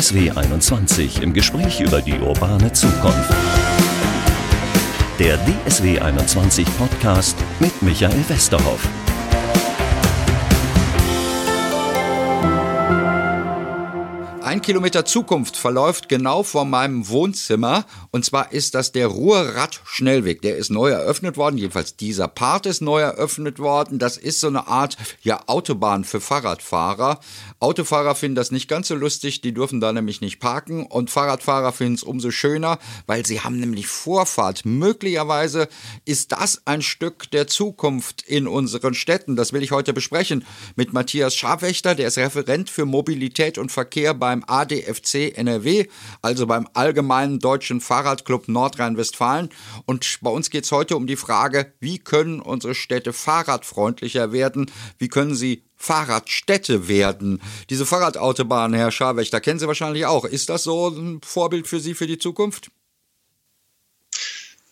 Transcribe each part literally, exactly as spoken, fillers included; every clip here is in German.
D S W einundzwanzig im Gespräch über die urbane Zukunft. Der D S W einundzwanzig Podcast mit Michael Westerhoff. Ein Kilometer Zukunft verläuft genau vor meinem Wohnzimmer, und zwar ist das der Ruhrradschnellweg. Der ist neu eröffnet worden, jedenfalls dieser Part ist neu eröffnet worden. Das ist so eine Art ja, Autobahn für Fahrradfahrer. Autofahrer finden das nicht ganz so lustig, die dürfen da nämlich nicht parken, und Fahrradfahrer finden es umso schöner, weil sie haben nämlich Vorfahrt. Möglicherweise ist das ein Stück der Zukunft in unseren Städten. Das will ich heute besprechen mit Matthias Scharwächter, der ist Referent für Mobilität und Verkehr beim A D F C N R W, also beim Allgemeinen Deutschen Fahrradclub Nordrhein-Westfalen. Und bei uns geht es heute um die Frage, wie können unsere Städte fahrradfreundlicher werden? Wie können sie Fahrradstädte werden? Diese Fahrradautobahn, Herr Scharwächter, kennen Sie wahrscheinlich auch. Ist das so ein Vorbild für Sie für die Zukunft?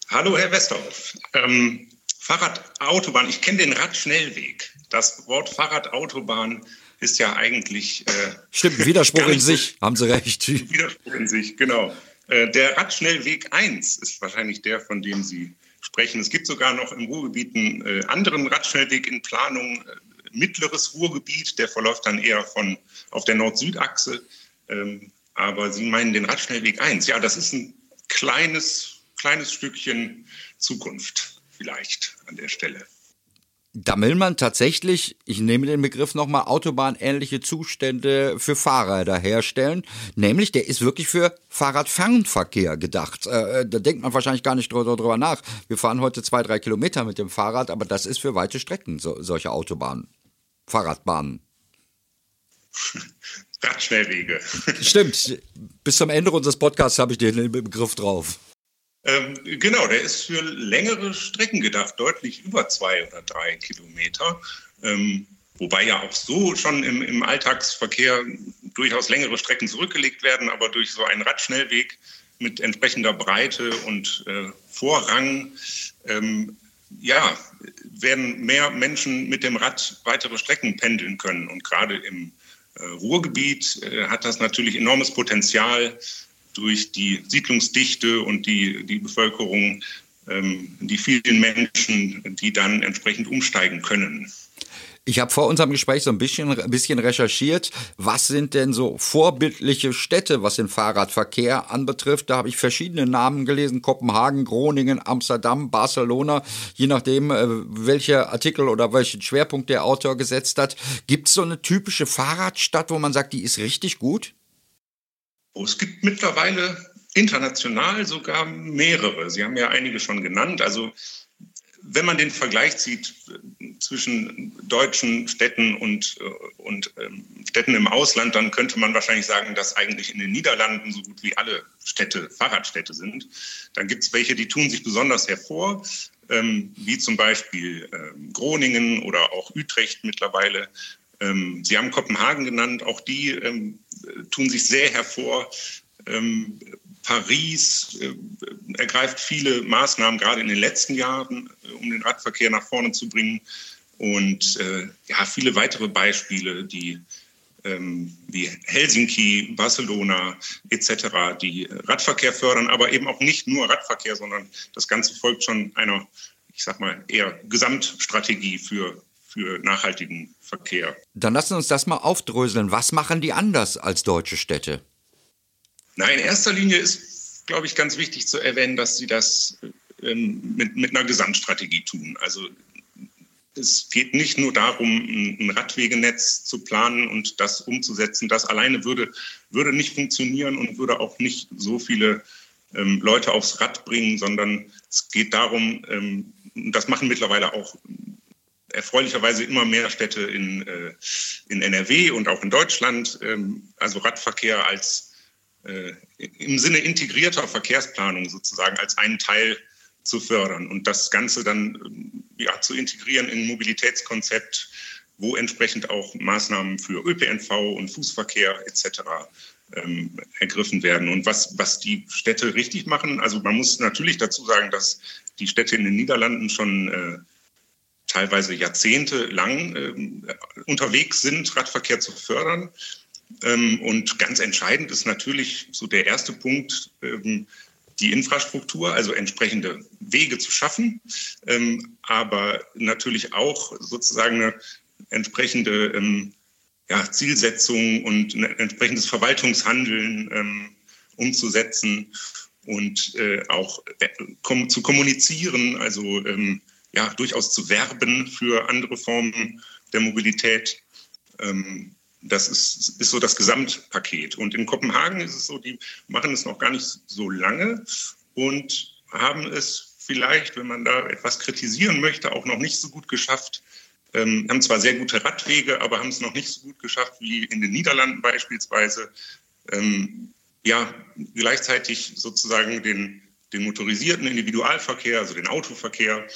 Hallo, Herr Westerhoff. Ähm, Fahrradautobahn, ich kenne den Radschnellweg. Das Wort Fahrradautobahn ist ja eigentlich... Äh, Stimmt, Widerspruch in sich, haben Sie recht. Widerspruch in sich, genau. Äh, der Radschnellweg eins ist wahrscheinlich der, von dem Sie sprechen. Es gibt sogar noch im Ruhrgebiet einen äh, anderen Radschnellweg in Planung, äh, mittleres Ruhrgebiet, der verläuft dann eher von auf der Nord-Süd-Achse. Ähm, aber Sie meinen den Radschnellweg eins. Ja, das ist ein kleines, kleines Stückchen Zukunft vielleicht an der Stelle. Da will man tatsächlich, ich nehme den Begriff nochmal, autobahnähnliche Zustände für Fahrräder herstellen. Nämlich, der ist wirklich für Fahrradfernverkehr gedacht. Äh, da denkt man wahrscheinlich gar nicht drüber nach. Wir fahren heute zwei, drei Kilometer mit dem Fahrrad, aber das ist für weite Strecken, so, solche Autobahnen, Fahrradbahnen. Radschnellwege. Stimmt, bis zum Ende unseres Podcasts habe ich den Begriff drauf. Genau, der ist für längere Strecken gedacht, deutlich über zwei oder drei Kilometer. Ähm, wobei ja auch so schon im, im Alltagsverkehr durchaus längere Strecken zurückgelegt werden, aber durch so einen Radschnellweg mit entsprechender Breite und äh, Vorrang ähm, ja, werden mehr Menschen mit dem Rad weitere Strecken pendeln können. Und gerade im äh, Ruhrgebiet äh, hat das natürlich enormes Potenzial, durch die Siedlungsdichte und die, die Bevölkerung, ähm, die vielen Menschen, die dann entsprechend umsteigen können. Ich habe vor unserem Gespräch so ein bisschen, ein bisschen recherchiert, was sind denn so vorbildliche Städte, was den Fahrradverkehr anbetrifft. Da habe ich verschiedene Namen gelesen, Kopenhagen, Groningen, Amsterdam, Barcelona, je nachdem, welcher Artikel oder welchen Schwerpunkt der Autor gesetzt hat. Gibt es so eine typische Fahrradstadt, wo man sagt, die ist richtig gut? Es gibt mittlerweile international sogar mehrere. Sie haben ja einige schon genannt. Also wenn man den Vergleich zieht zwischen deutschen Städten und, und ähm, Städten im Ausland, dann könnte man wahrscheinlich sagen, dass eigentlich in den Niederlanden so gut wie alle Städte Fahrradstädte sind. Dann gibt es welche, die tun sich besonders hervor, ähm, wie zum Beispiel ähm, Groningen oder auch Utrecht mittlerweile. Sie haben Kopenhagen genannt, auch die ähm, tun sich sehr hervor. Ähm, Paris äh, ergreift viele Maßnahmen, gerade in den letzten Jahren, um den Radverkehr nach vorne zu bringen. Und äh, ja, viele weitere Beispiele, die ähm, wie Helsinki, Barcelona et cetera, die Radverkehr fördern, aber eben auch nicht nur Radverkehr, sondern das Ganze folgt schon einer, ich sag mal, eher Gesamtstrategie für für nachhaltigen Verkehr. Dann lassen Sie uns das mal aufdröseln. Was machen die anders als deutsche Städte? Na, in erster Linie ist, glaube ich, ganz wichtig zu erwähnen, dass sie das ähm, mit, mit einer Gesamtstrategie tun. Also es geht nicht nur darum, ein Radwegenetz zu planen und das umzusetzen. Das alleine würde, würde nicht funktionieren und würde auch nicht so viele ähm, Leute aufs Rad bringen, sondern es geht darum, ähm, das machen mittlerweile auch erfreulicherweise immer mehr Städte in, äh, in N R W und auch in Deutschland, ähm, also Radverkehr als äh, im Sinne integrierter Verkehrsplanung sozusagen als einen Teil zu fördern und das Ganze dann ja, zu integrieren in ein Mobilitätskonzept, wo entsprechend auch Maßnahmen für Ö P N V und Fußverkehr et cetera ähm, ergriffen werden. Und was, was die Städte richtig machen, also man muss natürlich dazu sagen, dass die Städte in den Niederlanden schon äh, teilweise jahrzehntelang äh, unterwegs sind, Radverkehr zu fördern. Ähm, und ganz entscheidend ist natürlich so der erste Punkt, ähm, die Infrastruktur, also entsprechende Wege zu schaffen, ähm, aber natürlich auch sozusagen eine entsprechende ähm, ja, Zielsetzung und ein entsprechendes Verwaltungshandeln ähm, umzusetzen und äh, auch äh, kom- zu kommunizieren, also ähm, ja, durchaus zu werben für andere Formen der Mobilität. Ähm, Das ist, ist so das Gesamtpaket. Und in Kopenhagen ist es so, die machen es noch gar nicht so lange und haben es vielleicht, wenn man da etwas kritisieren möchte, auch noch nicht so gut geschafft. Ähm, haben zwar sehr gute Radwege, aber haben es noch nicht so gut geschafft wie in den Niederlanden beispielsweise. Ähm, ja, gleichzeitig sozusagen den, den motorisierten Individualverkehr, also den Autoverkehr,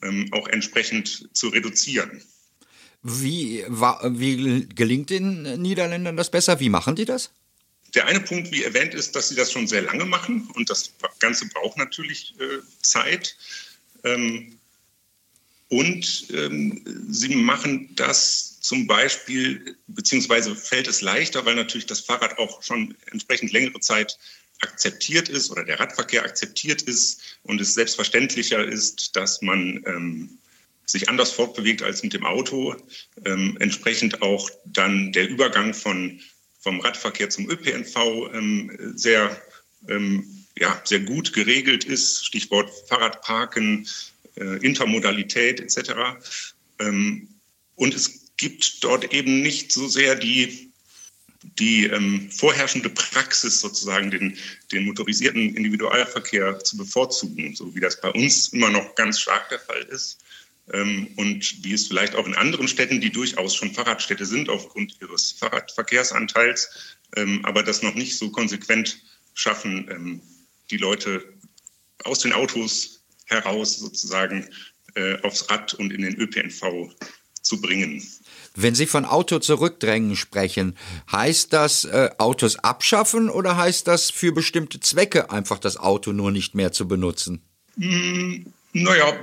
ähm, auch entsprechend zu reduzieren. Wie, wie gelingt den Niederländern das besser? Wie machen die das? Der eine Punkt, wie erwähnt, ist, dass sie das schon sehr lange machen. Und das Ganze braucht natürlich äh, Zeit. Ähm, und ähm, sie machen das zum Beispiel, beziehungsweise fällt es leichter, weil natürlich das Fahrrad auch schon entsprechend längere Zeit akzeptiert ist oder der Radverkehr akzeptiert ist und es selbstverständlicher ist, dass man Ähm, sich anders fortbewegt als mit dem Auto, ähm, entsprechend auch dann der Übergang von, vom Radverkehr zum Ö P N V ähm, sehr, ähm, ja, sehr gut geregelt ist, Stichwort Fahrradparken, äh, Intermodalität et cetera. Ähm, und es gibt dort eben nicht so sehr die, die ähm, vorherrschende Praxis, sozusagen den, den motorisierten Individualverkehr zu bevorzugen, so wie das bei uns immer noch ganz stark der Fall ist. Und wie es vielleicht auch in anderen Städten, die durchaus schon Fahrradstädte sind, aufgrund ihres Fahrradverkehrsanteils, aber das noch nicht so konsequent schaffen, die Leute aus den Autos heraus sozusagen aufs Rad und in den Ö P N V zu bringen. Wenn Sie von Auto zurückdrängen sprechen, heißt das äh, Autos abschaffen oder heißt das für bestimmte Zwecke einfach das Auto nur nicht mehr zu benutzen? Hm. Naja,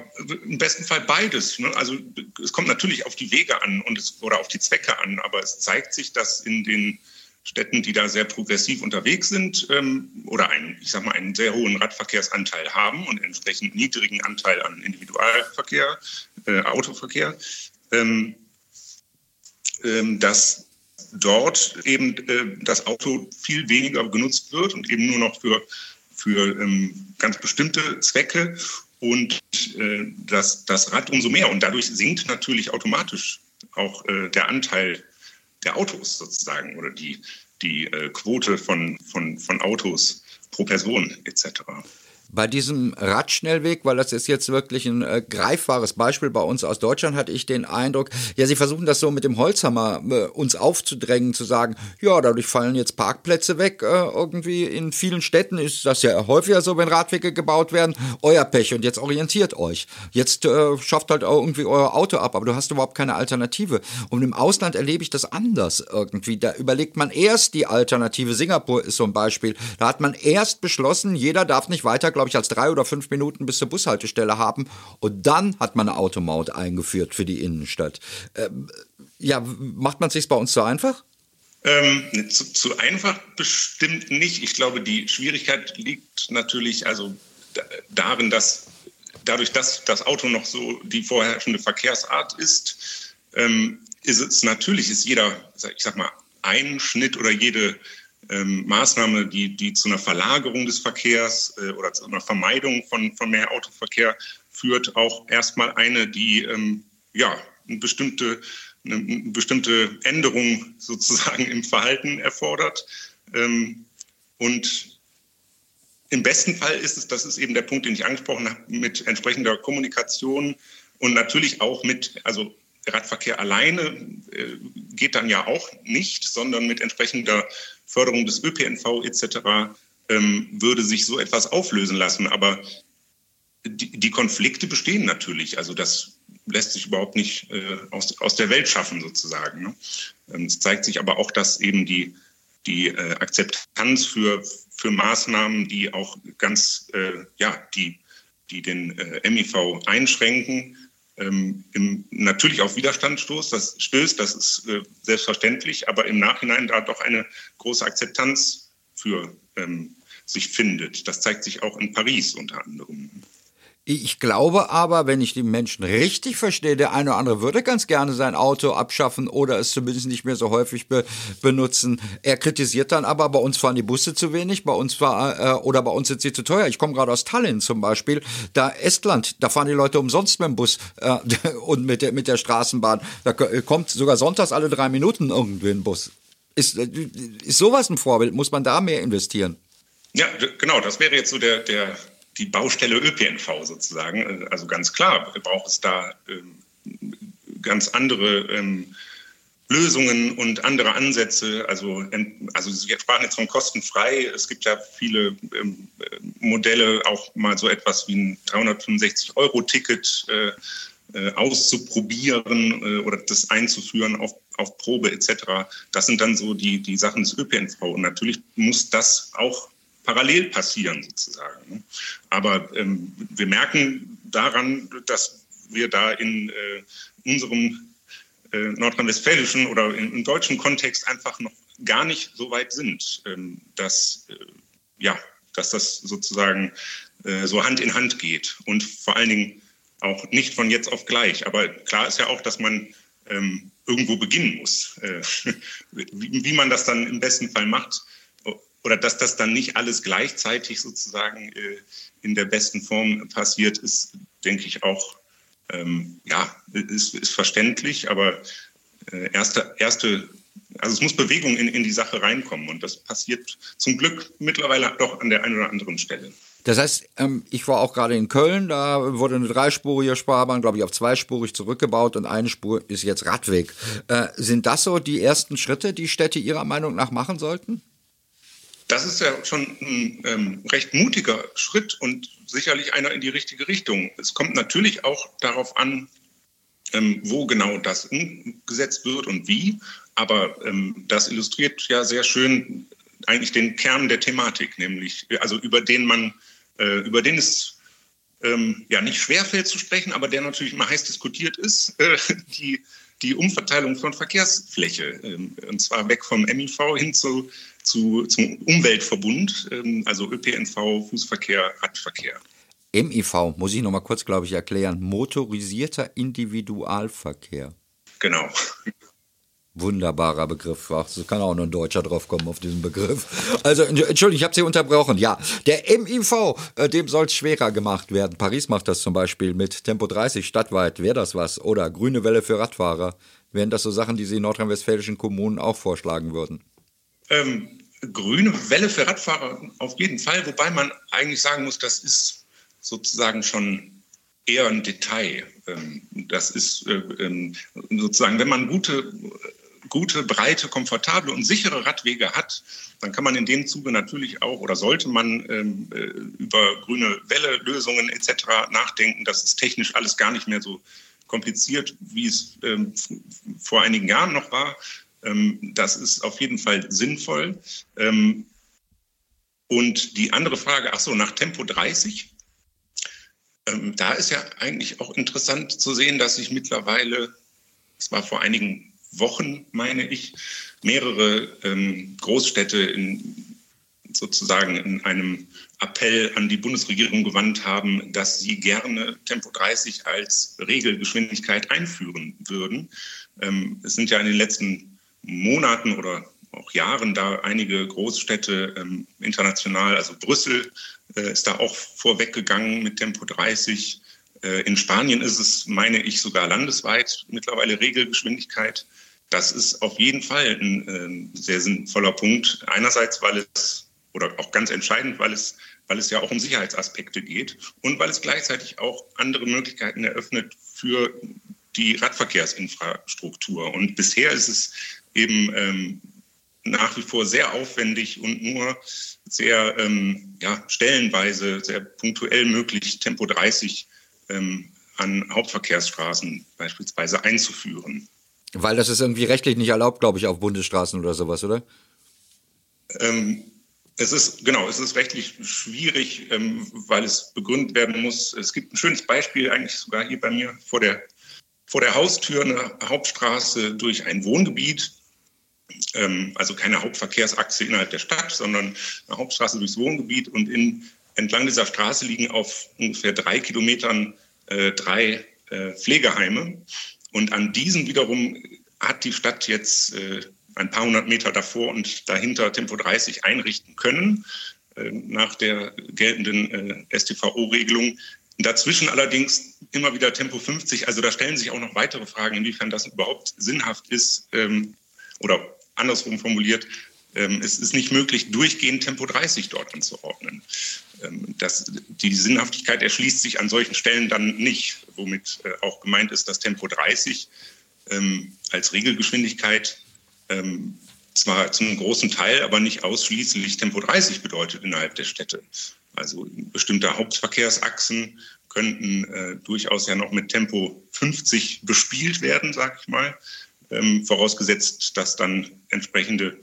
im besten Fall beides. Also es kommt natürlich auf die Wege an und es, oder auf die Zwecke an, aber es zeigt sich, dass in den Städten, die da sehr progressiv unterwegs sind ähm, oder einen, ich sag mal, einen sehr hohen Radverkehrsanteil haben und entsprechend niedrigen Anteil an Individualverkehr, äh, Autoverkehr, ähm, ähm, dass dort eben äh, das Auto viel weniger genutzt wird und eben nur noch für, für ähm, ganz bestimmte Zwecke. Und äh, das, das Rad umso mehr. Und dadurch sinkt natürlich automatisch auch äh, der Anteil der Autos sozusagen oder die, die äh, Quote von, von, von Autos pro Person et cetera. Bei diesem Radschnellweg, weil das ist jetzt wirklich ein äh, greifbares Beispiel bei uns aus Deutschland, hatte ich den Eindruck, ja, sie versuchen das so mit dem Holzhammer äh, uns aufzudrängen, zu sagen, ja, dadurch fallen jetzt Parkplätze weg. Äh, irgendwie in vielen Städten ist das ja häufiger so, wenn Radwege gebaut werden. Euer Pech und jetzt orientiert euch. Jetzt äh, schafft halt auch irgendwie euer Auto ab, aber du hast überhaupt keine Alternative. Und im Ausland erlebe ich das anders irgendwie. Da überlegt man erst die Alternative. Singapur ist so ein Beispiel. Da hat man erst beschlossen, jeder darf nicht weiter, glaube ich, als drei oder fünf Minuten bis zur Bushaltestelle haben. Und dann hat man eine Automaut eingeführt für die Innenstadt. Ähm, ja, macht man es sich bei uns so einfach? Ähm, zu, zu einfach bestimmt nicht. Ich glaube, die Schwierigkeit liegt natürlich also d- darin, dass dadurch, dass das Auto noch so die vorherrschende Verkehrsart ist, ähm, ist es natürlich, ist jeder, ich sag mal, Einschnitt oder jede Ähm, Maßnahme, die, die zu einer Verlagerung des Verkehrs äh, oder zu einer Vermeidung von, von mehr Autoverkehr führt, auch erstmal eine, die ähm, ja, eine bestimmte, eine, eine bestimmte Änderung sozusagen im Verhalten erfordert. Ähm, und im besten Fall ist es, das ist eben der Punkt, den ich angesprochen habe, mit entsprechender Kommunikation und natürlich auch mit, also Radverkehr alleine äh, geht dann ja auch nicht, sondern mit entsprechender Förderung des Ö P N V et cetera ähm, würde sich so etwas auflösen lassen. Aber die, die Konflikte bestehen natürlich. Also das lässt sich überhaupt nicht äh, aus, aus der Welt schaffen sozusagen, ne? Ähm, es zeigt sich aber auch, dass eben die, die äh, Akzeptanz für, für Maßnahmen, die auch ganz, äh, ja, die, die den äh, M I V einschränken, ähm, im, natürlich auf Widerstand stößt, das, stößt, das ist äh, selbstverständlich, aber im Nachhinein da doch eine große Akzeptanz für ähm, sich findet. Das zeigt sich auch in Paris unter anderem. Ich glaube aber, wenn ich die Menschen richtig verstehe, der eine oder andere würde ganz gerne sein Auto abschaffen oder es zumindest nicht mehr so häufig be- benutzen. Er kritisiert dann aber, bei uns fahren die Busse zu wenig, bei uns war, äh, oder bei uns sind sie zu teuer. Ich komme gerade aus Tallinn zum Beispiel, da Estland, da fahren die Leute umsonst mit dem Bus äh, und mit der, mit der Straßenbahn. Da kommt sogar sonntags alle drei Minuten irgendwie ein Bus. Ist, ist sowas ein Vorbild? Muss man da mehr investieren? Ja, genau, das wäre jetzt so der... der die Baustelle Ö P N V sozusagen, also ganz klar braucht es da ähm, ganz andere ähm, Lösungen und andere Ansätze. Also, also Sie sprachen jetzt von kostenfrei. Es gibt ja viele ähm, Modelle, auch mal so etwas wie ein dreihundertfünfundsechzig Euro Ticket äh, äh, auszuprobieren äh, oder das einzuführen auf, auf Probe et cetera. Das sind dann so die, die Sachen des Ö P N V. Und natürlich muss das auch parallel passieren sozusagen. Aber ähm, wir merken daran, dass wir da in äh, unserem äh, nordrhein-westfälischen oder in, im deutschen Kontext einfach noch gar nicht so weit sind, ähm, dass, äh, ja, dass das sozusagen äh, so Hand in Hand geht und vor allen Dingen auch nicht von jetzt auf gleich. Aber klar ist ja auch, dass man ähm, irgendwo beginnen muss. Äh, wie, wie man das dann im besten Fall macht, oder dass das dann nicht alles gleichzeitig sozusagen äh, in der besten Form passiert, ist, denke ich, auch, ähm, ja, ist, ist verständlich. Aber äh, erste, erste, also es muss Bewegung in, in die Sache reinkommen. Und das passiert zum Glück mittlerweile doch an der einen oder anderen Stelle. Das heißt, ich war auch gerade in Köln, da wurde eine dreispurige Fahrbahn, glaube ich, auf zweispurig zurückgebaut und eine Spur ist jetzt Radweg. Äh, sind das so die ersten Schritte, die Städte Ihrer Meinung nach machen sollten? Das ist ja schon ein ähm, recht mutiger Schritt und sicherlich einer in die richtige Richtung. Es kommt natürlich auch darauf an, ähm, wo genau das umgesetzt wird und wie. Aber ähm, das illustriert ja sehr schön eigentlich den Kern der Thematik, nämlich also über den man, äh, über den es ähm, ja nicht schwerfällt zu sprechen, aber der natürlich immer heiß diskutiert ist, äh, die, die Umverteilung von Verkehrsfläche. Äh, und zwar weg vom M I V hin zu Zu, zum Umweltverbund, also Ö P N V, Fußverkehr, Radverkehr. M I V, muss ich noch mal kurz, glaube ich, erklären. Motorisierter Individualverkehr. Genau. Wunderbarer Begriff. Ach, das kann auch nur ein Deutscher drauf kommen auf diesen Begriff. Also, Entschuldigung, ich habe Sie unterbrochen. Ja, der M I V, äh, dem soll es schwerer gemacht werden. Paris macht das zum Beispiel mit Tempo dreißig stadtweit. Wäre das was? Oder grüne Welle für Radfahrer. Wären das so Sachen, die Sie in nordrhein-westfälischen Kommunen auch vorschlagen würden? Ähm, grüne Welle für Radfahrer auf jeden Fall, wobei man eigentlich sagen muss, das ist sozusagen schon eher ein Detail. Ähm, das ist äh, ähm, sozusagen, wenn man gute, gute, breite, komfortable und sichere Radwege hat, dann kann man in dem Zuge natürlich auch oder sollte man ähm, äh, über grüne Welle-Lösungen et cetera nachdenken. Das ist technisch alles gar nicht mehr so kompliziert, wie es ähm, f- vor einigen Jahren noch war. Das ist auf jeden Fall sinnvoll. Und die andere Frage, ach so, nach Tempo dreißig, da ist ja eigentlich auch interessant zu sehen, dass sich mittlerweile, das war vor einigen Wochen, meine ich, mehrere Großstädte in, sozusagen in einem Appell an die Bundesregierung gewandt haben, dass sie gerne Tempo dreißig als Regelgeschwindigkeit einführen würden. Es sind ja in den letzten Monaten oder auch Jahren da einige Großstädte ähm, international, also Brüssel äh, ist da auch vorweggegangen mit Tempo dreißig. Äh, in Spanien ist es, meine ich, sogar landesweit mittlerweile Regelgeschwindigkeit. Das ist auf jeden Fall ein äh, sehr sinnvoller Punkt. Einerseits, weil es, oder auch ganz entscheidend, weil es, weil es ja auch um Sicherheitsaspekte geht und weil es gleichzeitig auch andere Möglichkeiten eröffnet für die Radverkehrsinfrastruktur. Und bisher ist es eben ähm, nach wie vor sehr aufwendig und nur sehr ähm, ja, stellenweise, sehr punktuell möglich, Tempo dreißig ähm, an Hauptverkehrsstraßen beispielsweise einzuführen. Weil das ist irgendwie rechtlich nicht erlaubt, glaube ich, auf Bundesstraßen oder sowas, oder? Ähm, Es ist, genau, es ist rechtlich schwierig, ähm, weil es begründet werden muss. Es gibt ein schönes Beispiel, eigentlich sogar hier bei mir vor der, vor der Haustür, eine Hauptstraße durch ein Wohngebiet. Ähm, also keine Hauptverkehrsachse innerhalb der Stadt, sondern eine Hauptstraße durchs Wohngebiet. Und in, entlang dieser Straße liegen auf ungefähr drei Kilometern äh, drei äh, Pflegeheime. Und an diesen wiederum hat die Stadt jetzt äh, ein paar hundert Meter davor und dahinter Tempo dreißig einrichten können, äh, nach der geltenden äh, S T V O-Regelung. Dazwischen allerdings immer wieder Tempo fünfzig. Also da stellen sich auch noch weitere Fragen, inwiefern das überhaupt sinnhaft ist, ähm, oder andersrum formuliert, ähm, es ist nicht möglich, durchgehend Tempo dreißig dort anzuordnen. Ähm, das, die Sinnhaftigkeit erschließt sich an solchen Stellen dann nicht, womit äh, auch gemeint ist, dass Tempo dreißig ähm, als Regelgeschwindigkeit Ähm, zwar zum großen Teil, aber nicht ausschließlich Tempo dreißig bedeutet innerhalb der Städte. Also bestimmte Hauptverkehrsachsen könnten äh, durchaus ja noch mit Tempo fünfzig bespielt werden, sag ich mal, ähm, vorausgesetzt, dass dann entsprechende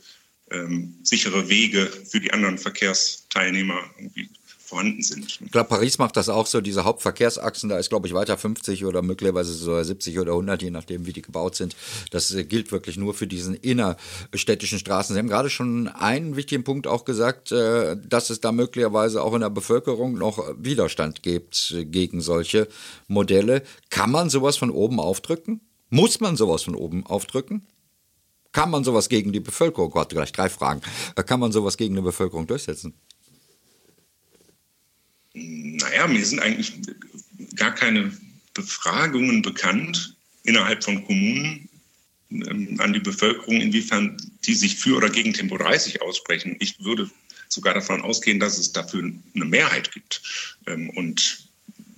ähm, sichere Wege für die anderen Verkehrsteilnehmer irgendwie vorhanden sind. Ich glaube, Paris macht das auch so, diese Hauptverkehrsachsen, da ist, glaube ich, weiter fünfzig oder möglicherweise sogar siebzig oder hundert, je nachdem, wie die gebaut sind. Das gilt wirklich nur für diesen innerstädtischen Straßen. Sie haben gerade schon einen wichtigen Punkt auch gesagt, dass es da möglicherweise auch in der Bevölkerung noch Widerstand gibt gegen solche Modelle. Kann man sowas von oben aufdrücken? Muss man sowas von oben aufdrücken? Kann man sowas gegen die Bevölkerung, Gott, gleich drei Fragen, kann man sowas gegen die Bevölkerung durchsetzen? Naja, mir sind eigentlich gar keine Befragungen bekannt innerhalb von Kommunen ähm, an die Bevölkerung, inwiefern die sich für oder gegen Tempo dreißig aussprechen. Ich würde sogar davon ausgehen, dass es dafür eine Mehrheit gibt. Ähm, und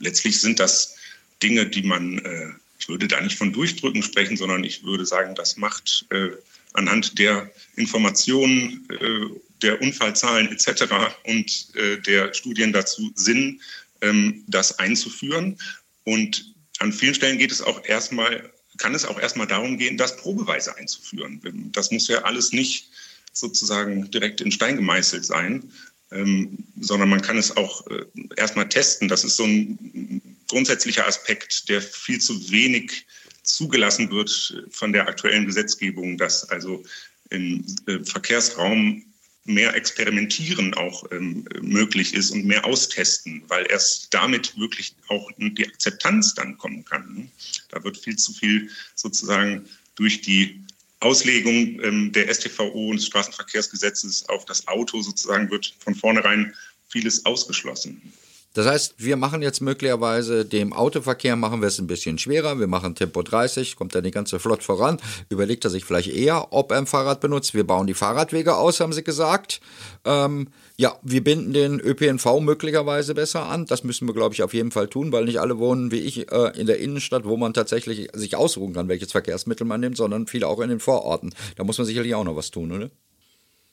letztlich sind das Dinge, die man, äh, ich würde da nicht von Durchdrücken sprechen, sondern ich würde sagen, das macht äh, anhand der Informationen, äh, der Unfallzahlen et cetera und äh, der Studien dazu Sinn, ähm, das einzuführen. Und an vielen Stellen geht es auch erstmal, kann es auch erstmal darum gehen, das probeweise einzuführen. Das muss ja alles nicht sozusagen direkt in Stein gemeißelt sein, ähm, sondern man kann es auch äh, erstmal testen. Das ist so ein grundsätzlicher Aspekt, der viel zu wenig zugelassen wird von der aktuellen Gesetzgebung, dass also im äh, Verkehrsraum mehr experimentieren auch ähm, möglich ist und mehr austesten, weil erst damit wirklich auch die Akzeptanz dann kommen kann. Da wird viel zu viel sozusagen durch die Auslegung ähm, der S T V O und des Straßenverkehrsgesetzes auf das Auto sozusagen wird von vornherein vieles ausgeschlossen. Das heißt, wir machen jetzt möglicherweise dem Autoverkehr, machen wir es ein bisschen schwerer. Wir machen Tempo dreißig, kommt dann die ganze Flotte voran. Überlegt er sich vielleicht eher, ob er ein Fahrrad benutzt. Wir bauen die Fahrradwege aus, haben sie gesagt. Ähm, ja, wir binden den Ö P N V möglicherweise besser an. Das müssen wir, glaube ich, auf jeden Fall tun, weil nicht alle wohnen wie ich äh, in der Innenstadt, wo man tatsächlich sich ausruhen kann, welches Verkehrsmittel man nimmt, sondern viele auch in den Vororten. Da muss man sicherlich auch noch was tun, oder?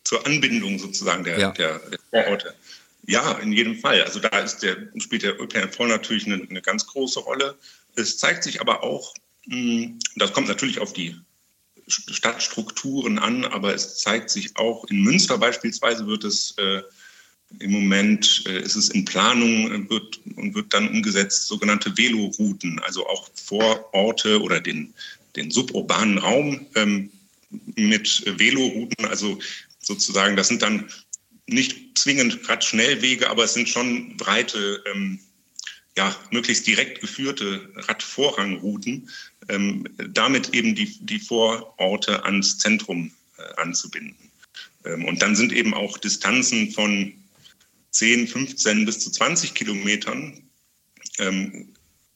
Zur Anbindung sozusagen der, ja. der, der Vororte. Ja, in jedem Fall. Also da ist der, spielt der Ö P N V natürlich eine, eine ganz große Rolle. Es zeigt sich aber auch, das kommt natürlich auf die Stadtstrukturen an, aber es zeigt sich auch, in Münster beispielsweise wird es äh, im Moment, äh, ist es in Planung wird, und wird dann umgesetzt, sogenannte Velorouten, also auch Vororte oder den, den suburbanen Raum ähm, mit Velorouten. Also sozusagen, das sind dann nicht zwingend Radschnellwege, aber es sind schon breite, ähm, ja, möglichst direkt geführte Radvorrangrouten, ähm, damit eben die, die Vororte ans Zentrum äh, anzubinden. Ähm, und dann sind eben auch Distanzen von zehn, fünfzehn bis zu zwanzig Kilometern, ähm,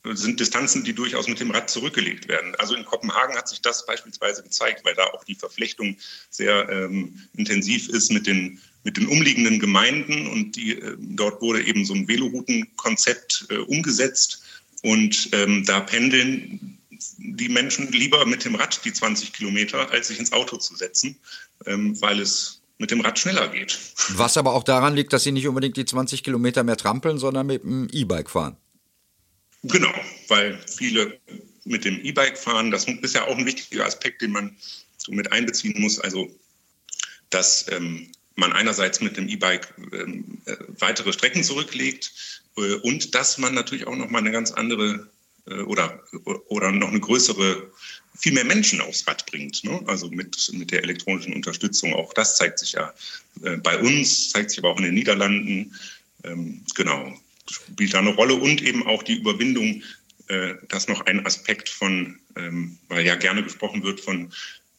sind Distanzen, die durchaus mit dem Rad zurückgelegt werden. Also in Kopenhagen hat sich das beispielsweise gezeigt, weil da auch die Verflechtung sehr ähm, intensiv ist mit den mit den umliegenden Gemeinden und die, äh, dort wurde eben so ein Velorouten-Konzept äh, umgesetzt und ähm, da pendeln die Menschen lieber mit dem Rad die zwanzig Kilometer, als sich ins Auto zu setzen, ähm, weil es mit dem Rad schneller geht. Was aber auch daran liegt, dass sie nicht unbedingt die zwanzig Kilometer mehr trampeln, sondern mit dem E-Bike fahren. Genau, weil viele mit dem E-Bike fahren, das ist ja auch ein wichtiger Aspekt, den man so mit einbeziehen muss, also dass ähm, man einerseits mit dem E-Bike äh, weitere Strecken zurücklegt äh, und dass man natürlich auch noch mal eine ganz andere äh, oder, oder noch eine größere, viel mehr Menschen aufs Rad bringt, ne? Also mit, mit der elektronischen Unterstützung. Auch das zeigt sich ja äh, bei uns, zeigt sich aber auch in den Niederlanden. Ähm, genau, spielt da eine Rolle und eben auch die Überwindung, äh, das noch ein Aspekt von, ähm, weil ja gerne gesprochen wird von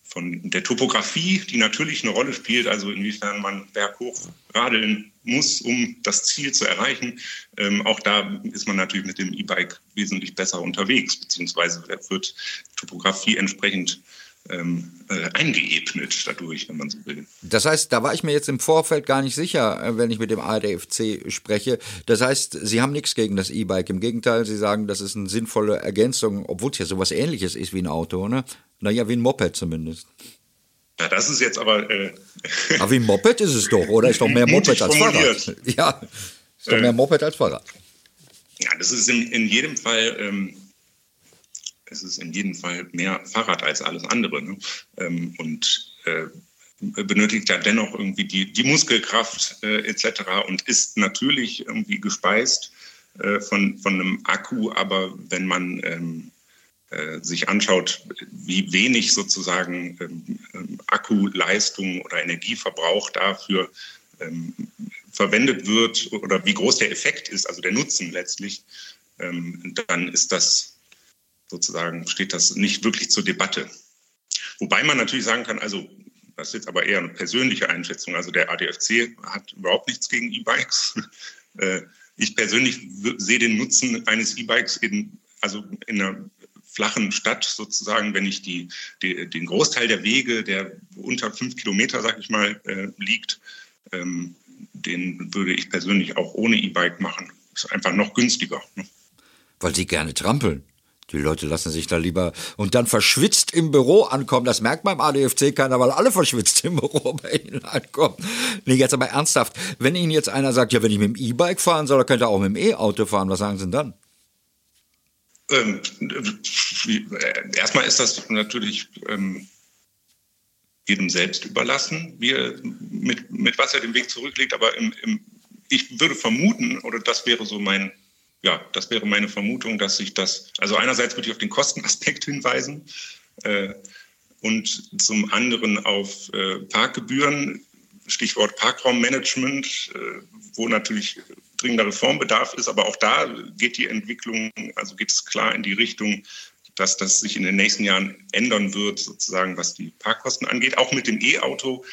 von der Topografie, die natürlich eine Rolle spielt, also inwiefern man berghoch radeln muss, um das Ziel zu erreichen. Ähm, auch da ist man natürlich mit dem E-Bike wesentlich besser unterwegs, beziehungsweise wird Topografie entsprechend ähm, äh, eingeebnet dadurch, wenn man so will. Das heißt, da war ich mir jetzt im Vorfeld gar nicht sicher, wenn ich mit dem A D F C spreche. Das heißt, Sie haben nichts gegen das E-Bike. Im Gegenteil, Sie sagen, das ist eine sinnvolle Ergänzung, obwohl es ja sowas Ähnliches ist wie ein Auto, ne? Naja, wie ein Moped zumindest. Ja, das ist jetzt aber... Äh, aber wie ein Moped ist es doch, oder? Ist doch mehr Moped als Fahrrad. Ja, ist doch mehr äh, Moped als Fahrrad. Ja, das ist in, in jedem Fall... Ähm, es ist in jedem Fall mehr Fahrrad als alles andere. Ne? Ähm, und äh, benötigt ja dennoch irgendwie die, die Muskelkraft äh, et cetera und ist natürlich irgendwie gespeist äh, von, von einem Akku. Aber wenn man... Ähm, sich anschaut, wie wenig sozusagen ähm, Akkuleistung oder Energieverbrauch dafür ähm, verwendet wird oder wie groß der Effekt ist, also der Nutzen letztlich, ähm, dann ist das sozusagen, steht das nicht wirklich zur Debatte. Wobei man natürlich sagen kann, also das ist jetzt aber eher eine persönliche Einschätzung, also der A D F C hat überhaupt nichts gegen E-Bikes. Ich persönlich w- sehe den Nutzen eines E-Bikes in, also in einer flachen Stadt sozusagen, wenn ich die, die, den Großteil der Wege, der unter fünf Kilometer, sag ich mal, äh, liegt, ähm, den würde ich persönlich auch ohne E-Bike machen. Ist einfach noch günstiger. Ne? Weil sie gerne trampeln. Die Leute lassen sich da lieber und dann verschwitzt im Büro ankommen. Das merkt man im A D F C keiner, weil alle verschwitzt im Büro bei Ihnen ankommen. Nee, jetzt aber ernsthaft. Wenn Ihnen jetzt einer sagt, ja, wenn ich mit dem E-Bike fahren soll, dann könnt ihr auch mit dem E-Auto fahren. Was sagen Sie denn dann? Ähm, erstmal ist das natürlich ähm, jedem selbst überlassen, wie er, mit, mit was er den Weg zurücklegt. Aber im, im, ich würde vermuten, oder das wäre so mein, ja, das wäre meine Vermutung, dass sich das, also einerseits würde ich auf den Kostenaspekt hinweisen äh, und zum anderen auf äh, Parkgebühren, Stichwort Parkraummanagement, äh, wo natürlich dringender Reformbedarf ist, aber auch da geht die Entwicklung, also geht es klar in die Richtung, dass das sich in den nächsten Jahren ändern wird, sozusagen, was die Parkkosten angeht. Auch mit dem E-Auto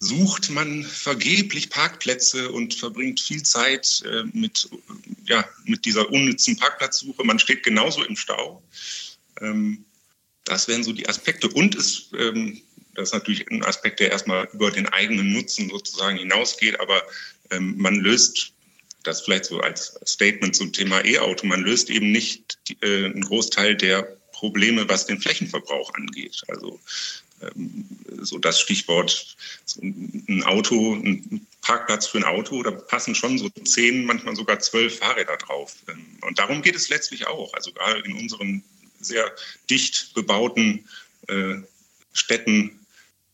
sucht man vergeblich Parkplätze und verbringt viel Zeit äh, mit, ja, mit dieser unnützen Parkplatzsuche. Man steht genauso im Stau. Ähm, das wären so die Aspekte. Und es ähm, das ist natürlich ein Aspekt, der erstmal über den eigenen Nutzen sozusagen hinausgeht, aber ähm, man löst das vielleicht so als Statement zum Thema E-Auto, man löst eben nicht äh, einen Großteil der Probleme, was den Flächenverbrauch angeht. Also ähm, so das Stichwort, so ein Auto, ein Parkplatz für ein Auto, da passen schon so zehn, manchmal sogar zwölf Fahrräder drauf. Ähm, und darum geht es letztlich auch. Also gerade in unseren sehr dicht bebauten äh, Städten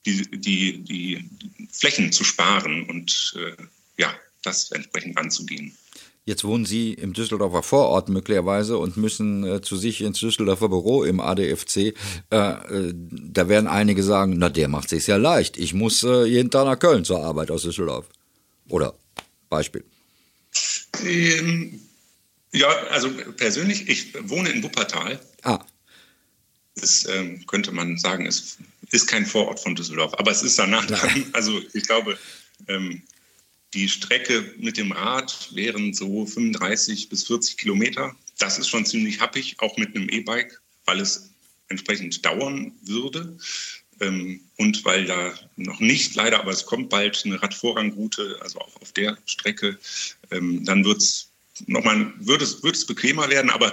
die, die, die Flächen zu sparen und äh, ja, das entsprechend anzugehen. Jetzt wohnen Sie im Düsseldorfer Vorort möglicherweise und müssen äh, zu sich ins Düsseldorfer Büro im A D F C. Äh, äh, da werden einige sagen, na der macht sich's ja leicht. Ich muss äh, jeden Tag nach Köln zur Arbeit aus Düsseldorf. Oder Beispiel. Ähm, ja, also persönlich, ich wohne in Wuppertal. Ah. Das ähm, könnte man sagen, es ist kein Vorort von Düsseldorf, aber es ist danach. Nein. Also ich glaube, ähm, die Strecke mit dem Rad wären so fünfunddreißig bis vierzig Kilometer. Das ist schon ziemlich happig, auch mit einem E-Bike, weil es entsprechend dauern würde. Ähm, und weil da noch nicht, leider, aber es kommt bald eine Radvorrangroute, also auch auf der Strecke, ähm, dann wird's nochmal, wird es, wird es bequemer werden, aber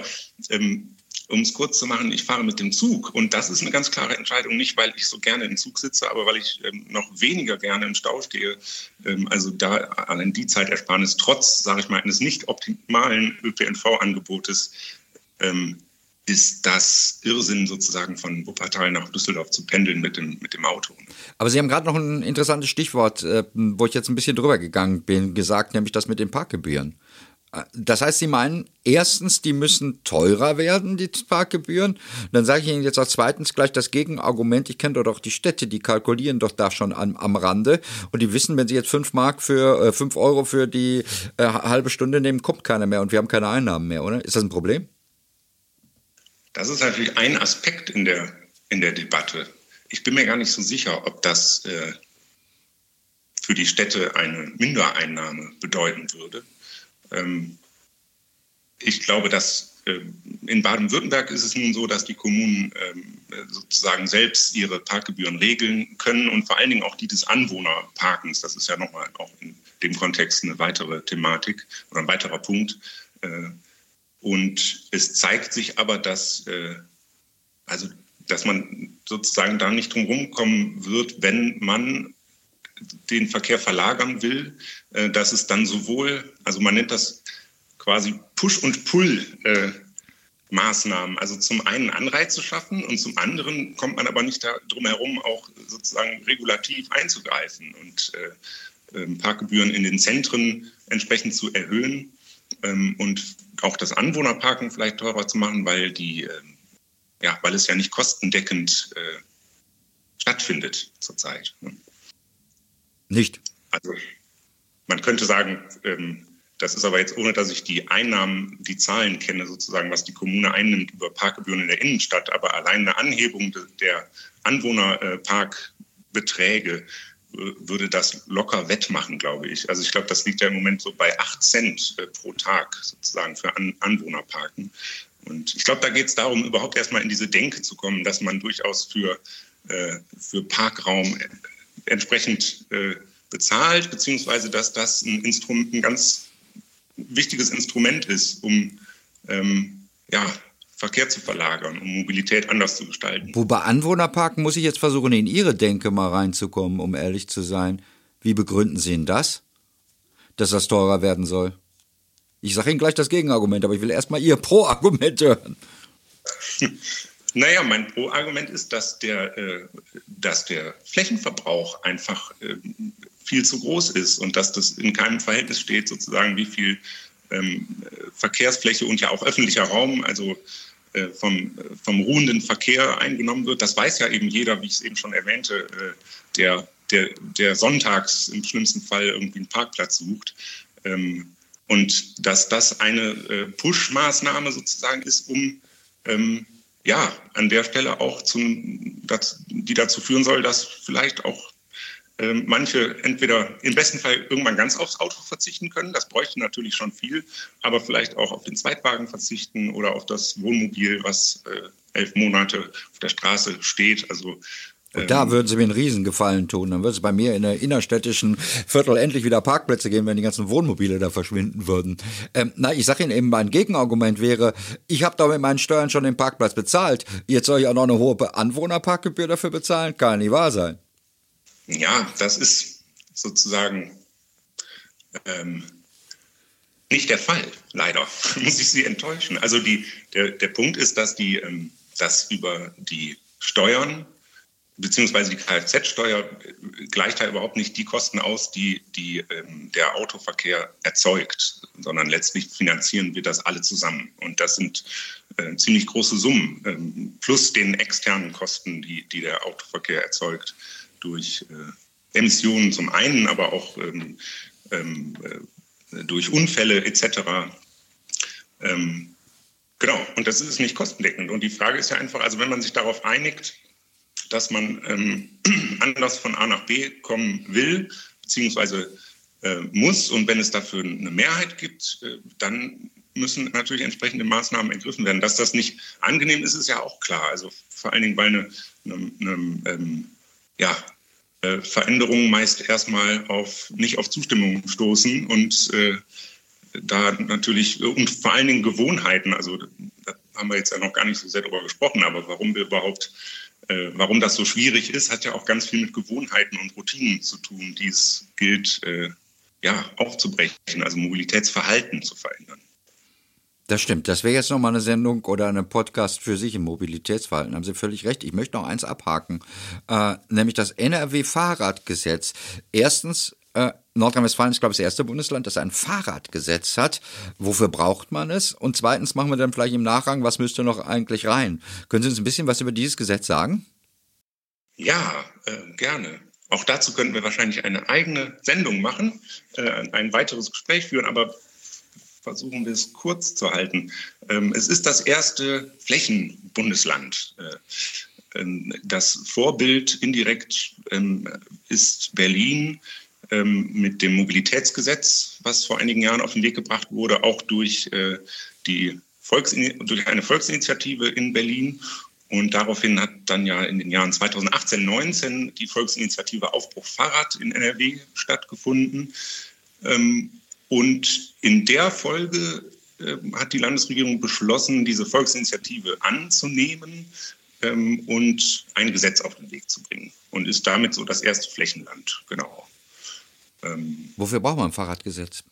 ähm, um es kurz zu machen, ich fahre mit dem Zug. Und das ist eine ganz klare Entscheidung. Nicht, weil ich so gerne im Zug sitze, aber weil ich ähm, noch weniger gerne im Stau stehe. Ähm, also da allein die Zeitersparnis trotz, sage ich mal, eines nicht optimalen Ö P N V-Angebotes ähm, ist das Irrsinn, sozusagen von Wuppertal nach Düsseldorf zu pendeln mit dem, mit dem Auto. Aber Sie haben gerade noch ein interessantes Stichwort, wo ich jetzt ein bisschen drüber gegangen bin, gesagt, nämlich das mit den Parkgebühren. Das heißt, Sie meinen, erstens, die müssen teurer werden, die Parkgebühren. Dann sage ich Ihnen jetzt auch zweitens gleich das Gegenargument. Ich kenne doch, doch die Städte, die kalkulieren doch da schon am, am Rande. Und die wissen, wenn sie jetzt fünf Mark für, äh, fünf Euro für die äh, halbe Stunde nehmen, kommt keiner mehr und wir haben keine Einnahmen mehr, oder? Ist das ein Problem? Das ist natürlich ein Aspekt in der, in der Debatte. Ich bin mir gar nicht so sicher, ob das äh, für die Städte eine Mindereinnahme bedeuten würde. Ich glaube, dass in Baden-Württemberg ist es nun so, dass die Kommunen sozusagen selbst ihre Parkgebühren regeln können und vor allen Dingen auch die des Anwohnerparkens. Das ist ja nochmal auch in dem Kontext eine weitere Thematik oder ein weiterer Punkt. Und es zeigt sich aber, dass, also, dass man sozusagen da nicht drum rumkommen wird, wenn man den Verkehr verlagern will, dass es dann sowohl, also man nennt das quasi Push- und Pull-Maßnahmen. Also zum einen Anreize schaffen und zum anderen kommt man aber nicht drum herum, auch sozusagen regulativ einzugreifen und Parkgebühren in den Zentren entsprechend zu erhöhen und auch das Anwohnerparken vielleicht teurer zu machen, weil die, ja, weil es ja nicht kostendeckend stattfindet zurzeit. Nicht. Also man könnte sagen, ähm, das ist aber jetzt, ohne dass ich die Einnahmen, die Zahlen kenne, sozusagen, was die Kommune einnimmt über Parkgebühren in der Innenstadt, aber allein eine Anhebung de, der Anwohnerparkbeträge äh, äh, würde das locker wettmachen, glaube ich. Also ich glaube, das liegt ja im Moment so bei acht Cent äh, pro Tag sozusagen für An- Anwohnerparken. Und ich glaube, da geht es darum, überhaupt erstmal in diese Denke zu kommen, dass man durchaus für, äh, für Parkraum äh, entsprechend äh, bezahlt, beziehungsweise dass das ein, Instrument, ein ganz wichtiges Instrument ist, um ähm, ja, Verkehr zu verlagern, um Mobilität anders zu gestalten. Wobei Anwohnerparken muss ich jetzt versuchen, in Ihre Denke mal reinzukommen, um ehrlich zu sein. Wie begründen Sie denn das, dass das teurer werden soll? Ich sage Ihnen gleich das Gegenargument, aber ich will erstmal Ihr Pro-Argument hören. Naja, mein Pro-Argument ist, dass der, äh, dass der Flächenverbrauch einfach äh, viel zu groß ist und dass das in keinem Verhältnis steht, sozusagen, wie viel ähm, Verkehrsfläche und ja auch öffentlicher Raum, also äh, vom, vom ruhenden Verkehr eingenommen wird. Das weiß ja eben jeder, wie ich es eben schon erwähnte, äh, der, der, der sonntags im schlimmsten Fall irgendwie einen Parkplatz sucht. Ähm, und dass das eine äh, Push-Maßnahme sozusagen ist, um ähm, ja, an der Stelle auch, zum, die dazu führen soll, dass vielleicht auch äh, manche entweder im besten Fall irgendwann ganz aufs Auto verzichten können, das bräuchte natürlich schon viel, aber vielleicht auch auf den Zweitwagen verzichten oder auf das Wohnmobil, was äh, elf Monate auf der Straße steht, also Und da würden Sie mir einen Riesengefallen tun. Dann würde es bei mir in der innerstädtischen Viertel endlich wieder Parkplätze geben, wenn die ganzen Wohnmobile da verschwinden würden. Ähm, na, ich sage Ihnen eben, mein Gegenargument wäre, ich habe doch mit meinen Steuern schon den Parkplatz bezahlt. Jetzt soll ich auch noch eine hohe Anwohnerparkgebühr dafür bezahlen? Kann nicht wahr sein. Ja, das ist sozusagen ähm, nicht der Fall, leider. Muss ich Sie enttäuschen. Also die, der, der Punkt ist, dass, die, ähm, dass über die Steuern beziehungsweise die Kfz-Steuer gleicht da überhaupt nicht die Kosten aus, die, die ähm, der Autoverkehr erzeugt, sondern letztlich finanzieren wir das alle zusammen. Und das sind äh, ziemlich große Summen, ähm, plus den externen Kosten, die, die der Autoverkehr erzeugt, durch äh, Emissionen zum einen, aber auch ähm, ähm, äh, durch Unfälle et cetera. Ähm, genau, und das ist nicht kostendeckend. Und die Frage ist ja einfach, also wenn man sich darauf einigt, dass man ähm, anders von A nach B kommen will, beziehungsweise äh, muss. Und wenn es dafür eine Mehrheit gibt, äh, dann müssen natürlich entsprechende Maßnahmen ergriffen werden. Dass das nicht angenehm ist, ist ja auch klar. Also vor allen Dingen, weil eine, eine, eine ähm, ja, äh, Veränderungen meist erstmal auf, nicht auf Zustimmung stoßen und äh, da natürlich, und vor allen Dingen Gewohnheiten, also da haben wir jetzt ja noch gar nicht so sehr darüber gesprochen, aber warum wir überhaupt Warum das so schwierig ist, hat ja auch ganz viel mit Gewohnheiten und Routinen zu tun, die es gilt, äh, ja, aufzubrechen, also Mobilitätsverhalten zu verändern. Das stimmt. Das wäre jetzt nochmal eine Sendung oder ein Podcast für sich im Mobilitätsverhalten. Haben Sie völlig recht. Ich möchte noch eins abhaken, äh, nämlich das N R W-Fahrradgesetz. Erstens, äh, Nordrhein-Westfalen ist, glaube ich, das erste Bundesland, das ein Fahrradgesetz hat. Wofür braucht man es? Und zweitens machen wir dann vielleicht im Nachrang, was müsste noch eigentlich rein? Können Sie uns ein bisschen was über dieses Gesetz sagen? Ja, äh, gerne. Auch dazu könnten wir wahrscheinlich eine eigene Sendung machen, äh, ein weiteres Gespräch führen, aber versuchen wir es kurz zu halten. Ähm, es ist das erste Flächenbundesland. Äh, das Vorbild indirekt ähm, ist Berlin ähm, mit dem Mobilitätsgesetz, was vor einigen Jahren auf den Weg gebracht wurde, auch durch, äh, die Volksin- durch eine Volksinitiative in Berlin. Und daraufhin hat dann ja in den Jahren zweitausendachtzehn, neunzehn die Volksinitiative Aufbruch Fahrrad in N R W stattgefunden. Und in der Folge hat die Landesregierung beschlossen, diese Volksinitiative anzunehmen und ein Gesetz auf den Weg zu bringen. Und ist damit so das erste Flächenland, genau. Wofür braucht man ein Fahrradgesetz?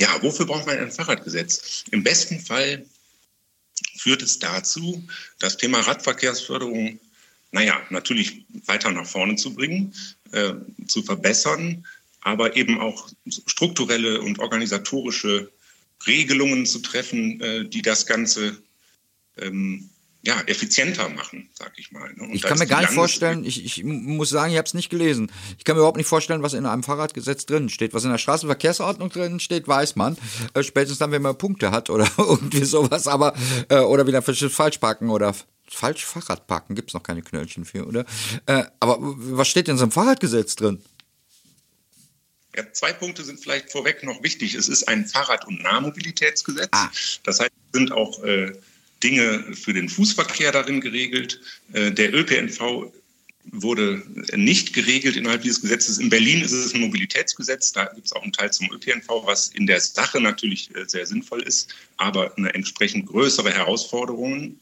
Ja, wofür braucht man ein Fahrradgesetz? Im besten Fall führt es dazu, das Thema Radverkehrsförderung, naja, natürlich weiter nach vorne zu bringen, äh, zu verbessern, aber eben auch strukturelle und organisatorische Regelungen zu treffen, äh, die das Ganze ähm, ja, effizienter machen, sag ich mal. Ne? Und ich kann mir gar nicht vorstellen, ich, ich muss sagen, ich habe es nicht gelesen. Ich kann mir überhaupt nicht vorstellen, was in einem Fahrradgesetz drin steht. Was in der Straßenverkehrsordnung drin steht, weiß man. Äh, spätestens dann, wenn man Punkte hat oder irgendwie sowas, aber äh, oder wieder falsch parken oder falsch Fahrrad parken, gibt es noch keine Knöllchen für, oder? Äh, aber was steht in so einem Fahrradgesetz drin? Ja, zwei Punkte sind vielleicht vorweg noch wichtig. Es ist ein Fahrrad- und Nahmobilitätsgesetz. Ah. Das heißt, es sind auch Äh, Dinge für den Fußverkehr darin geregelt. Der Ö P N V wurde nicht geregelt innerhalb dieses Gesetzes. In Berlin ist es ein Mobilitätsgesetz. Da gibt es auch einen Teil zum Ö P N V, was in der Sache natürlich sehr sinnvoll ist, aber eine entsprechend größere Herausforderung,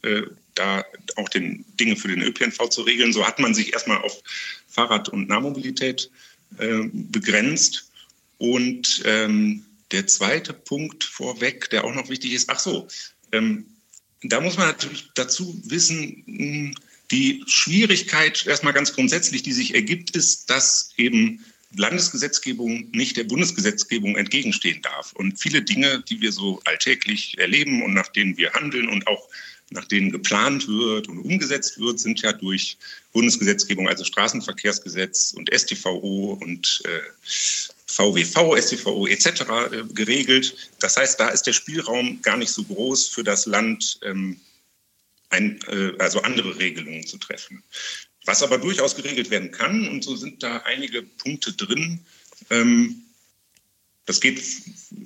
da auch den Dinge für den Ö P N V zu regeln. So hat man sich erstmal auf Fahrrad- und Nahmobilität begrenzt. Und der zweite Punkt vorweg, der auch noch wichtig ist, ach so, da muss man natürlich dazu wissen, die Schwierigkeit erstmal ganz grundsätzlich, die sich ergibt, ist, dass eben Landesgesetzgebung nicht der Bundesgesetzgebung entgegenstehen darf. Und viele Dinge, die wir so alltäglich erleben und nach denen wir handeln und auch nach denen geplant wird und umgesetzt wird, sind ja durch Bundesgesetzgebung, also Straßenverkehrsgesetz und S T V O und äh, V W V, S C V O et cetera geregelt. Das heißt, da ist der Spielraum gar nicht so groß für das Land, ähm, ein, äh, also andere Regelungen zu treffen. Was aber durchaus geregelt werden kann, und so sind da einige Punkte drin. Ähm, das geht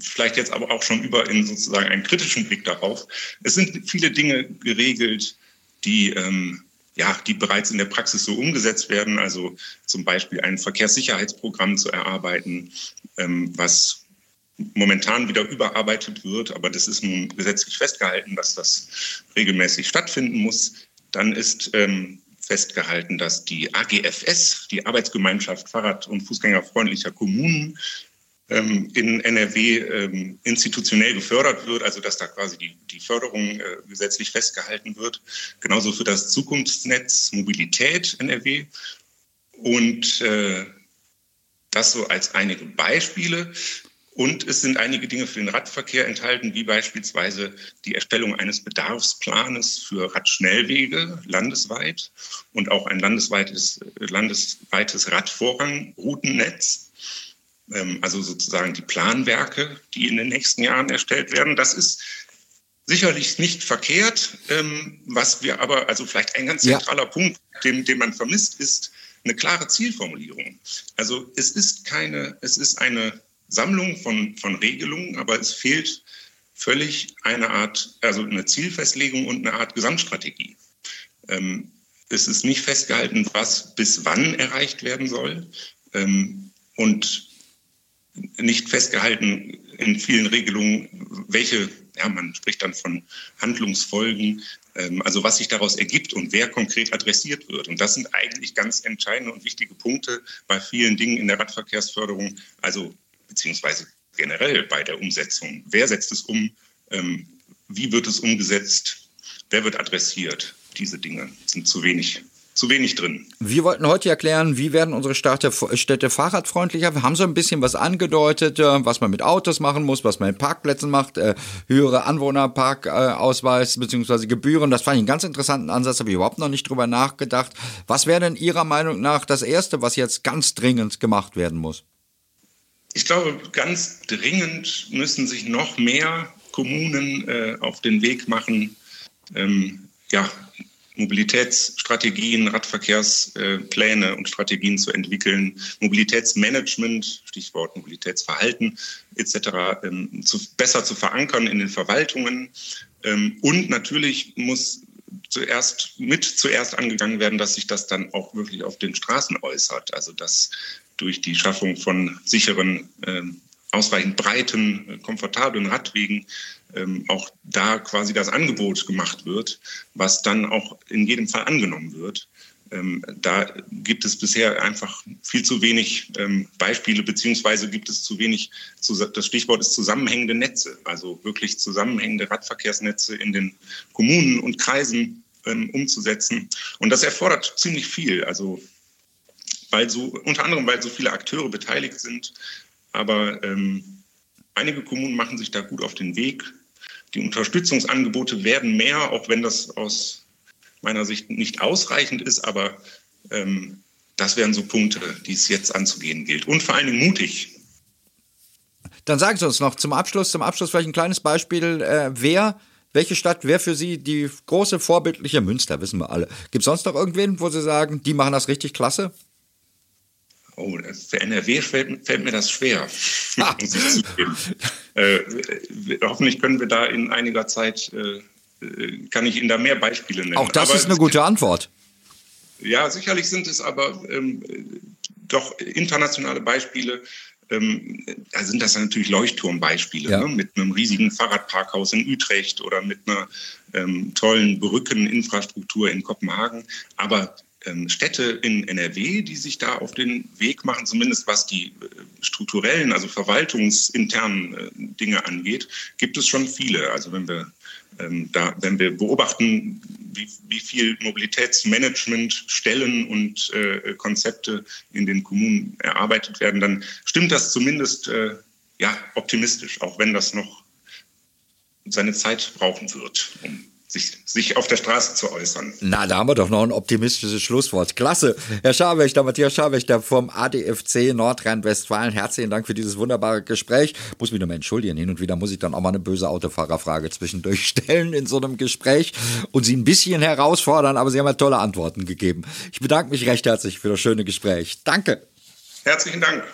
vielleicht jetzt aber auch schon über in sozusagen einen kritischen Blick darauf. Es sind viele Dinge geregelt, die ähm, Ja, die bereits in der Praxis so umgesetzt werden, also zum Beispiel ein Verkehrssicherheitsprogramm zu erarbeiten, ähm, was momentan wieder überarbeitet wird, aber das ist nun gesetzlich festgehalten, dass das regelmäßig stattfinden muss. Dann ist ähm, festgehalten, dass die A G F S, die Arbeitsgemeinschaft Fahrrad- und Fußgängerfreundlicher Kommunen, ähm, in N R W ähm, institutionell gefördert wird, also dass da quasi die, die Förderung äh, gesetzlich festgehalten wird. Genauso für das Zukunftsnetz Mobilität N R W. Und äh, das so als einige Beispiele. Und es sind einige Dinge für den Radverkehr enthalten, wie beispielsweise die Erstellung eines Bedarfsplanes für Radschnellwege landesweit und auch ein landesweites, landesweites Radvorrangroutennetz. Also sozusagen die Planwerke, die in den nächsten Jahren erstellt werden. Das ist sicherlich nicht verkehrt. Was wir aber, also vielleicht ein ganz zentraler ja. Punkt, den, den man vermisst, ist eine klare Zielformulierung. Also es ist keine, es ist eine Sammlung von, von Regelungen, aber es fehlt völlig eine Art, also eine Zielfestlegung und eine Art Gesamtstrategie. Es ist nicht festgehalten, was bis wann erreicht werden soll. Und nicht festgehalten in vielen Regelungen, welche, ja, man spricht dann von Handlungsfolgen, ähm, also was sich daraus ergibt und wer konkret adressiert wird. Und das sind eigentlich ganz entscheidende und wichtige Punkte bei vielen Dingen in der Radverkehrsförderung, also beziehungsweise generell bei der Umsetzung. Wer setzt es um? Ähm, wie wird es umgesetzt? Wer wird adressiert? Diese Dinge sind zu wenig. Zu wenig drin. Wir wollten heute erklären, wie werden unsere Städte fahrradfreundlicher. Wir haben so ein bisschen was angedeutet, was man mit Autos machen muss, was man mit Parkplätzen macht, höhere Anwohnerparkausweis bzw. Gebühren. Das fand ich einen ganz interessanten Ansatz, habe ich überhaupt noch nicht drüber nachgedacht. Was wäre denn Ihrer Meinung nach das Erste, was jetzt ganz dringend gemacht werden muss? Ich glaube, ganz dringend müssen sich noch mehr Kommunen äh, auf den Weg machen, ähm, ja, Mobilitätsstrategien, Radverkehrspläne und Strategien zu entwickeln, Mobilitätsmanagement, Stichwort Mobilitätsverhalten et cetera besser zu verankern in den Verwaltungen. Und natürlich muss zuerst mit zuerst angegangen werden, dass sich das dann auch wirklich auf den Straßen äußert. Also dass durch die Schaffung von sicheren, ausreichend breiten, komfortablen Radwegen Ähm, auch da quasi das Angebot gemacht wird, was dann auch in jedem Fall angenommen wird. Ähm, da gibt es bisher einfach viel zu wenig ähm, Beispiele, beziehungsweise gibt es zu wenig, das Stichwort ist zusammenhängende Netze, also wirklich zusammenhängende Radverkehrsnetze in den Kommunen und Kreisen ähm, umzusetzen. Und das erfordert ziemlich viel, also weil so, unter anderem, weil so viele Akteure beteiligt sind, aber ähm, einige Kommunen machen sich da gut auf den Weg. Die Unterstützungsangebote werden mehr, auch wenn das aus meiner Sicht nicht ausreichend ist. Aber ähm, das wären so Punkte, die es jetzt anzugehen gilt. Und vor allen Dingen mutig. Dann sagen Sie uns noch zum Abschluss, zum Abschluss vielleicht ein kleines Beispiel. Äh, wer, welche Stadt wäre für Sie die große, vorbildliche? Münster, wissen wir alle. Gibt es sonst noch irgendwen, wo Sie sagen, die machen das richtig klasse? Oh, für N R W fällt, fällt mir das schwer. Ah. äh, hoffentlich können wir da in einiger Zeit, äh, kann ich Ihnen da mehr Beispiele nennen. Auch das aber ist eine gute Antwort. Ja, sicherlich sind es aber ähm, doch internationale Beispiele. Ähm, da sind das natürlich Leuchtturmbeispiele, ja, ne? Mit einem riesigen Fahrradparkhaus in Utrecht oder mit einer ähm, tollen Brückeninfrastruktur in Kopenhagen. Aber Städte in N R W, die sich da auf den Weg machen, zumindest was die strukturellen, also verwaltungsinternen Dinge angeht, gibt es schon viele. Also wenn wir ähm, da, wenn wir beobachten, wie, wie viel Mobilitätsmanagementstellen und äh, Konzepte in den Kommunen erarbeitet werden, dann stimmt das zumindest äh, ja, optimistisch, auch wenn das noch seine Zeit brauchen wird, um Sich, sich auf der Straße zu äußern. Na, da haben wir doch noch ein optimistisches Schlusswort. Klasse. Herr Scharwächter, Matthias Scharwächter vom A D F C Nordrhein-Westfalen, herzlichen Dank für dieses wunderbare Gespräch. Muss mich nochmal entschuldigen, hin und wieder muss ich dann auch mal eine böse Autofahrerfrage zwischendurch stellen in so einem Gespräch und Sie ein bisschen herausfordern, aber Sie haben ja tolle Antworten gegeben. Ich bedanke mich recht herzlich für das schöne Gespräch. Danke. Herzlichen Dank.